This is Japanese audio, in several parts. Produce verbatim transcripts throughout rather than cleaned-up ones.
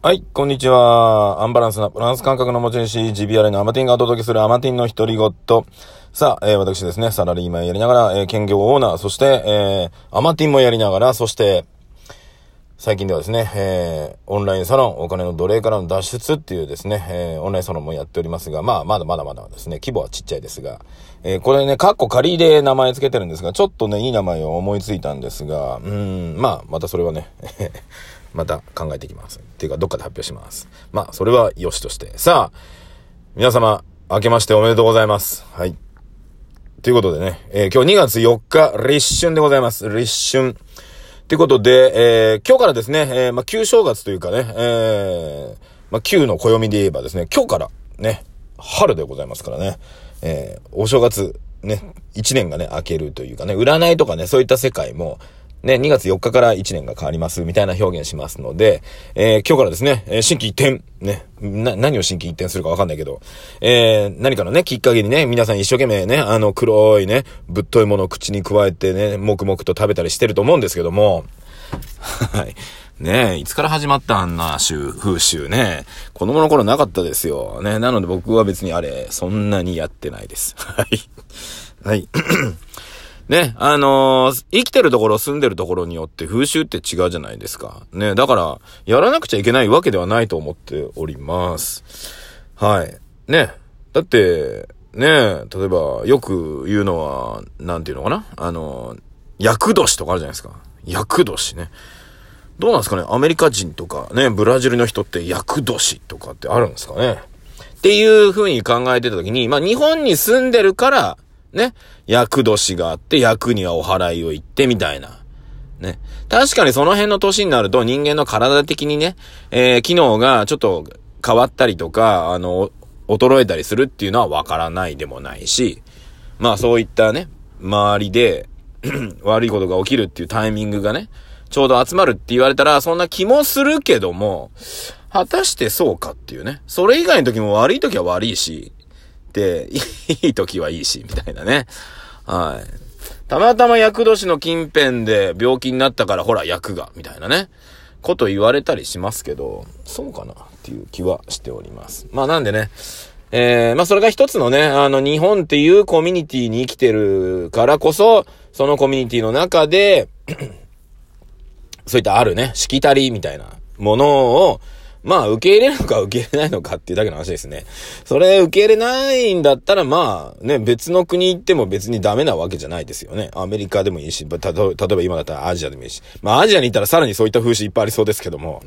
はい、こんにちは。アンバランスなバランス感覚の持ち主、ジーピーアールエー のアマティンがお届けするアマティンの独り言。さあ、えー、私ですね、サラリーマンやりながら、えー、兼業オーナー、そして、えー、アマティンもやりながら、そして、最近ではですね、えー、オンラインサロン、お金の奴隷からの脱出っていうですね、えー、オンラインサロンもやっておりますが、まあ、まだまだまだですね、規模はちっちゃいですが、えー、これね、カッコ仮で名前つけてるんですが、ちょっとね、いい名前を思いついたんですが、うーん、まあ、またそれはね、また考えていきます。っていうか、どっかで発表します。まあ、それは良しとして。さあ、皆様、明けましておめでとうございます。はい。ということでね、えー、今日にがつよっか、立春でございます。立春。ということで、えー、今日からですね、えー、まあ、旧正月というかね、えー、まあ、旧の暦で言えばですね、今日からね、春でございますからね、えー、お正月、ね、いちねんがね、明けるというかね、占いとかね、そういった世界も、ね、にがつよっかからいちねんが変わります、みたいな表現しますので、えー、今日からですね、えー、心機一転、ね、な、何を心機一転するかわかんないけど、えー、何かのね、きっかけにね、皆さん一生懸命ね、あの黒いね、ぶっといものを口に加えてね、黙々と食べたりしてると思うんですけども、はい。ねえ、いつから始まったあんな習、風習ね。子供の頃なかったですよ。ね、なので僕は別にあれ、そんなにやってないです。はい。はい。ね、あのー、生きてるところ、住んでるところによって風習って違うじゃないですか。ね、だから、やらなくちゃいけないわけではないと思っております。はい。ね、だって、ね、例えば、よく言うのは、なんていうのかなあのー、厄年とかあるじゃないですか。厄年ね。どうなんですかね、アメリカ人とかね、ブラジルの人って厄年とかってあるんですかねっていう風に考えてたときに、まあ、日本に住んでるから、ね。厄年があって、厄にはお祓いを行って、みたいな。ね。確かにその辺の年になると、人間の体的にね、えー、機能がちょっと変わったりとか、あの、衰えたりするっていうのはわからないでもないし、まあそういったね、周りで悪いことが起きるっていうタイミングがね、ちょうど集まるって言われたら、そんな気もするけども、果たしてそうかっていうね。それ以外の時も悪い時は悪いし、で、いい時はいいし、みたいなね。はい。たまたま厄年の近辺で病気になったから、ほら、厄が、みたいなね。こと言われたりしますけど、そうかなっていう気はしております。まあなんでね、えー、まあそれが一つのね、あの、日本っていうコミュニティに生きてるからこそ、そのコミュニティの中で、そういったあるね、しきたりみたいなものを、まあ、受け入れるのか受け入れないのかっていうだけの話ですね。それ受け入れないんだったら、まあ、ね、別の国行っても別にダメなわけじゃないですよね。アメリカでもいいし、たと、例えば今だったらアジアでもいいし。まあ、アジアに行ったらさらにそういった風習いっぱいありそうですけども。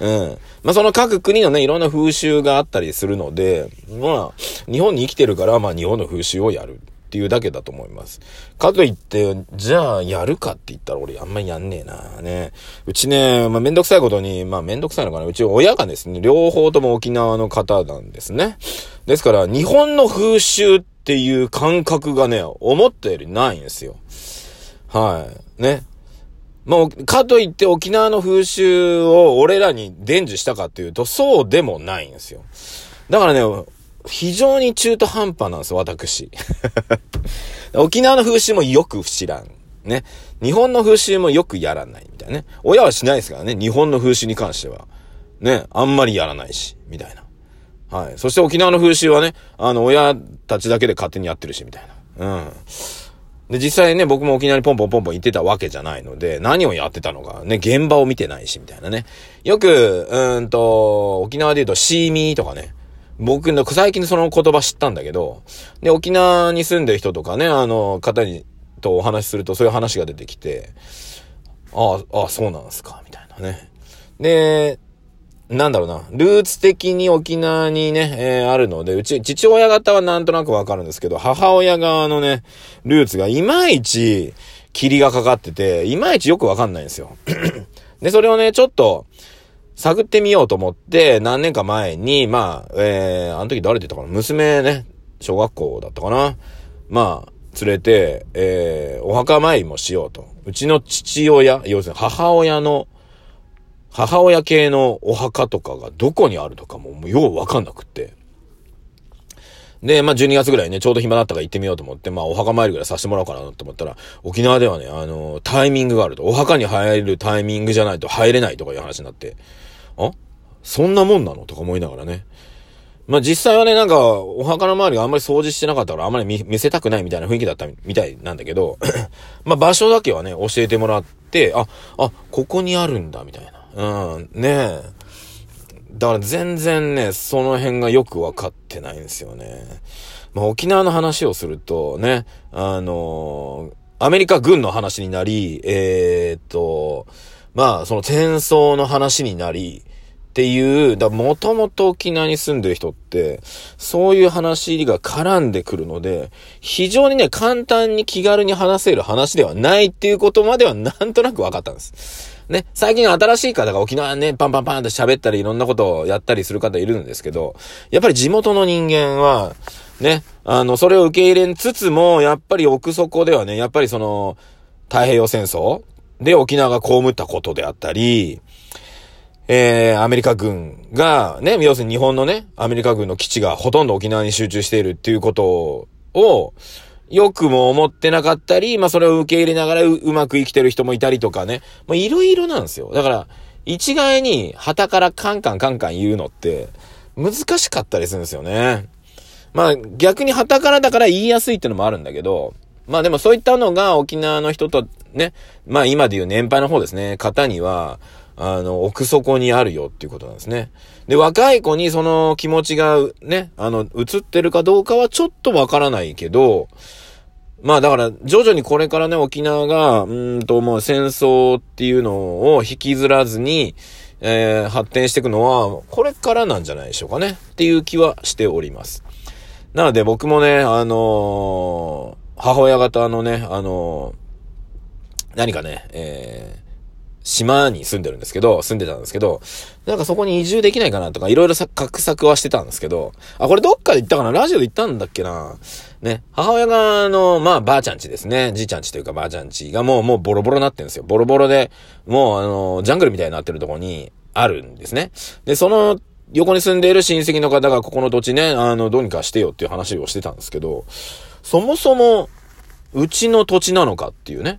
うん。まあ、その各国のね、いろんな風習があったりするので、まあ、日本に生きてるから、まあ、日本の風習をやるっていうだけだと思います。かといって、じゃあ、やるかって言ったら俺あんまりやんねえな。ね。うちね、まあ、めんどくさいことに、まあ、めんどくさいのかな。うち親がですね、両方とも沖縄の方なんですね。ですから、日本の風習っていう感覚がね、思ったよりないんですよ。はい。ね。まあ、かといって沖縄の風習を俺らに伝授したかっていうと、そうでもないんですよ。だからね、非常に中途半端なんですよ、私。沖縄の風習もよく知らん。ね。日本の風習もよくやらない。みたいなね。親はしないですからね。日本の風習に関しては。ね。あんまりやらないし。みたいな。はい。そして沖縄の風習はね、あの、親たちだけで勝手にやってるし、みたいな。うん。で、実際ね、僕も沖縄にポンポンポンポン行ってたわけじゃないので、何をやってたのか、ね、現場を見てないし、みたいなね。よく、うーんと、沖縄で言うと、シーミーとかね。僕の最近その言葉知ったんだけど、で、沖縄に住んでる人とかね、あの、方に、とお話しするとそういう話が出てきて、ああ、ああ、そうなんすか、みたいなね。で、なんだろうな、ルーツ的に沖縄にね、えー、あるので、うち、父親方はなんとなくわかるんですけど、母親側のね、ルーツがいまいち、霧がかかってて、いまいちよくわかんないんですよ。で、それをね、ちょっと、探ってみようと思って、何年か前に、まあ、えー、あの時誰出たかな？娘ね、小学校だったかな？まあ、連れて、えー、お墓参りもしようと。うちの父親、要するに母親の、母親系のお墓とかがどこにあるとかも、もうようわかんなくって。で、まあ、じゅうにがつぐらいね、ちょうど暇だったから行ってみようと思って、まあ、お墓参りぐらいさせてもらおうかなと思ったら、沖縄ではね、あのー、タイミングがあると。お墓に入るタイミングじゃないと入れないとかいう話になって、あ？そんなもんなのとか思いながらね。まあ実際はね、なんかお墓の周りがあんまり掃除してなかったからあんまり 見, 見せたくないみたいな雰囲気だったみたいなんだけどまあ場所だけはね教えてもらって、ああここにあるんだみたいな、うんねえ、だから全然ねその辺がよく分かってないんですよね。まあ沖縄の話をするとね、あのー、アメリカ軍の話になり、えーっとまあその戦争の話になりっていう、だもともと沖縄に住んでる人って、そういう話が絡んでくるので、非常にね、簡単に気軽に話せる話ではないっていうことまではなんとなく分かったんです。ね、最近新しい方が沖縄ね、パンパンパンって喋ったり、いろんなことをやったりする方いるんですけど、やっぱり地元の人間は、ね、あの、それを受け入れつつも、やっぱり奥底ではね、やっぱりその、太平洋戦争で沖縄が被ったことであったり、えー、アメリカ軍がね、要するに日本のね、アメリカ軍の基地がほとんど沖縄に集中しているっていうことを、よくも思ってなかったり、まあそれを受け入れながら う, うまく生きてる人もいたりとかね、まあいろいろなんですよ。だから、一概に旗からカンカンカンカン言うのって、難しかったりするんですよね。まあ逆に旗からだから言いやすいってのもあるんだけど、まあでもそういったのが沖縄の人とね、まあ今でいう年配の方ですね、方には、あの、奥底にあるよっていうことなんですね。で、若い子にその気持ちがね、あの、映ってるかどうかはちょっとわからないけど、まあだから、徐々にこれからね、沖縄が、うーんと、もう戦争っていうのを引きずらずに、えー、発展していくのは、これからなんじゃないでしょうかね。っていう気はしております。なので僕もね、あのー、母親方のね、あのー、何かね、えー、島に住んでるんですけど、住んでたんですけど、なんかそこに移住できないかなとか、いろいろ画策はしてたんですけど、あ、これどっかで行ったかな？ラジオで行ったんだっけな？ね、母親が、あの、まあ、ばあちゃん家ですね。じいちゃん家というかばあちゃん家がもう、もうボロボロになってるんですよ。ボロボロで、もう、あの、ジャングルみたいになってるところにあるんですね。で、その、横に住んでいる親戚の方がここの土地ね、あの、どうにかしてよっていう話をしてたんですけど、そもそも、うちの土地なのかっていうね。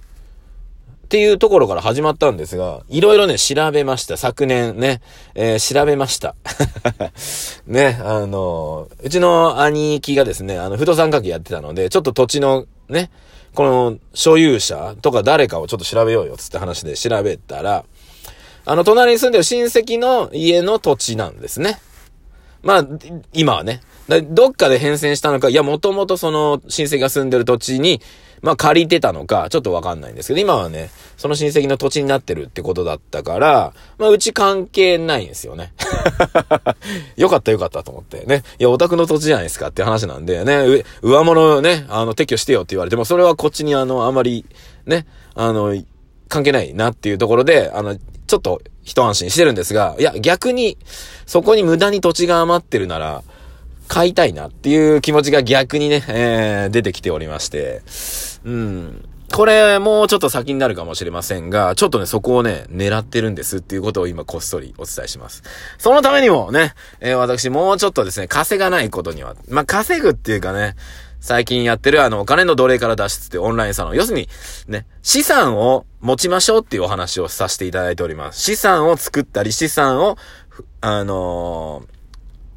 っていうところから始まったんですが、いろいろね、調べました。昨年ね、えー、調べました。ね、あの、うちの兄貴がですね、あの、不動産関係やってたので、ちょっと土地のね、この所有者とか誰かをちょっと調べようよ、つって話で調べたら、あの、隣に住んでる親戚の家の土地なんですね。まあ、今はね。どっかで変遷したのか、いや、もともとその親戚が住んでる土地に、まあ借りてたのか、ちょっとわかんないんですけど、今はね、その親戚の土地になってるってことだったから、まあうち関係ないんですよね。よかったよかったと思ってね。いや、お宅の土地じゃないですかって話なんでね、上物をね、あの、撤去してよって言われても、それはこっちにあの、あまり、ね、あの、関係ないなっていうところで、あの、ちょっと一安心してるんですが、いや、逆に、そこに無駄に土地が余ってるなら、買いたいなっていう気持ちが逆にね、えー、出てきておりまして、うん。これ、もうちょっと先になるかもしれませんが、ちょっとね、そこをね、狙ってるんですっていうことを今、こっそりお伝えします。そのためにもね、えー、私、もうちょっとですね、稼がないことには、まあ、稼ぐっていうかね、最近やってるあの、お金の奴隷から脱出ってオンラインサロン。要するに、ね、資産を持ちましょうっていうお話をさせていただいております。資産を作ったり、資産を、あのー、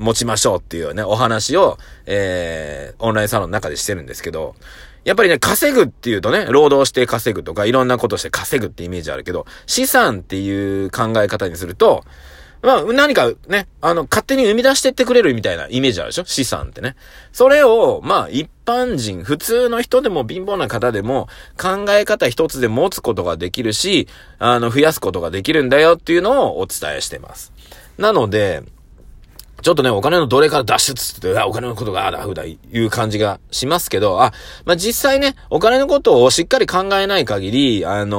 持ちましょうっていうね、お話を、えー、オンラインサロンの中でしてるんですけど、やっぱりね、稼ぐっていうとね、労働して稼ぐとか、いろんなことして稼ぐってイメージあるけど、資産っていう考え方にすると、まあ、何かね、あの、勝手に生み出してってくれるみたいなイメージあるでしょ？資産ってね。それを、まあ、一般人、普通の人でも貧乏な方でも、考え方一つで持つことができるし、あの、増やすことができるんだよっていうのをお伝えしてます。なので、ちょっとね、お金の奴隷から脱出って言って、お金のことがあだふだいう感じがしますけど、あ、まあ、実際ね、お金のことをしっかり考えない限り、あのー、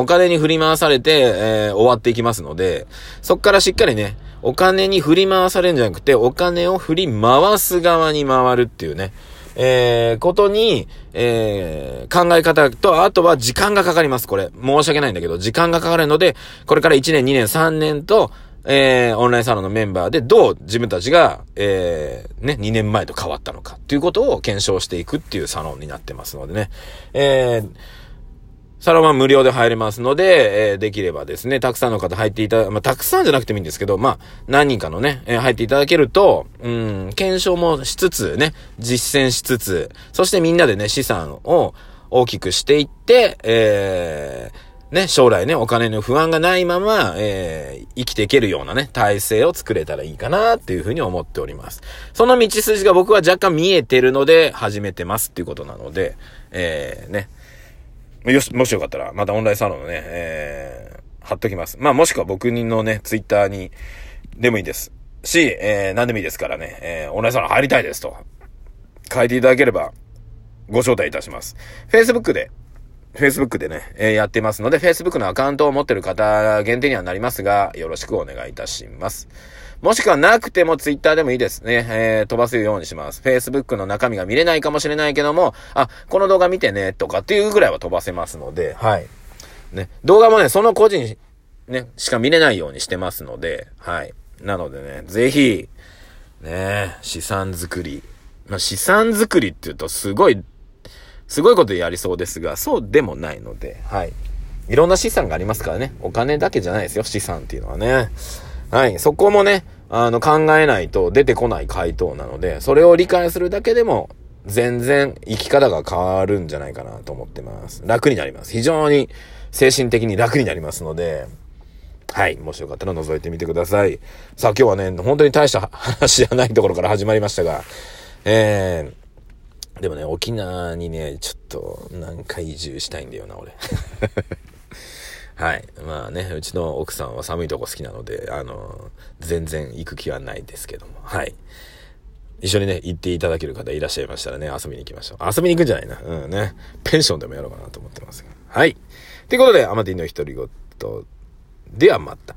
お金に振り回されて、えー、終わっていきますので、そっからしっかりね、お金に振り回されるんじゃなくて、お金を振り回す側に回るっていうね、えー、ことに、えー、考え方と、あとは時間がかかります、これ。申し訳ないんだけど、時間がかかるので、これからいちねん、にねん、さんねんと、えー、オンラインサロンのメンバーでどう自分たちが、えー、ね、にねんまえと変わったのかっていうことを検証していくっていうサロンになってますのでね。えー、サロマン無料で入れますので、えー、できればですね、たくさんの方入っていただ、まあ、たくさんじゃなくてもいいんですけど、まあ、何人かのね、えー、入っていただけると、うん、検証もしつつね、実践しつつ、そしてみんなでね、資産を大きくしていって、えー、ね、将来ね、お金の不安がないまま、えー、生きていけるようなね、体制を作れたらいいかなっていうふうに思っております。その道筋が僕は若干見えてるので、始めてますっていうことなので、えー、ね、よし、もしよかったら、またオンラインサロンのね、えー、貼っときます。まあ、もしくは僕のね、ツイッターに、でもいいです。し、えー、何でもいいですからね、えー、オンラインサロン入りたいですと、書いていただければ、ご招待いたします。Facebook で、Facebook でね、えー、やってますので、Facebook のアカウントを持ってる方限定にはなりますが、よろしくお願いいたします。もしくはなくてもツイッターでもいいですね、えー、飛ばすようにします。Facebook の中身が見れないかもしれないけども、あ、この動画見てねとかっていうぐらいは飛ばせますので、はい。ね、動画もね、その個人ねしか見れないようにしてますので、はい。なのでね、ぜひね、資産作り、まあ、資産作りっていうとすごいすごいことやりそうですが、そうでもないので、はい。いろんな資産がありますからね、お金だけじゃないですよ、資産っていうのはね。はい。そこもね、あの、考えないと出てこない回答なので、それを理解するだけでも、全然生き方が変わるんじゃないかなと思ってます。楽になります。非常に精神的に楽になりますので、はい。もしよかったら覗いてみてください。さあ、今日はね、本当に大した話じゃないところから始まりましたが、えー、でもね、沖縄にね、ちょっと、なんか移住したいんだよな、俺。はい。まあね、うちの奥さんは寒いとこ好きなので、あの、全然行く気はないですけども。はい。一緒にね、行っていただける方いらっしゃいましたらね、遊びに行きましょう。遊びに行くんじゃないな。うんね。ペンションでもやろうかなと思ってますが。はい。ということで、アマティの独り言ではまた。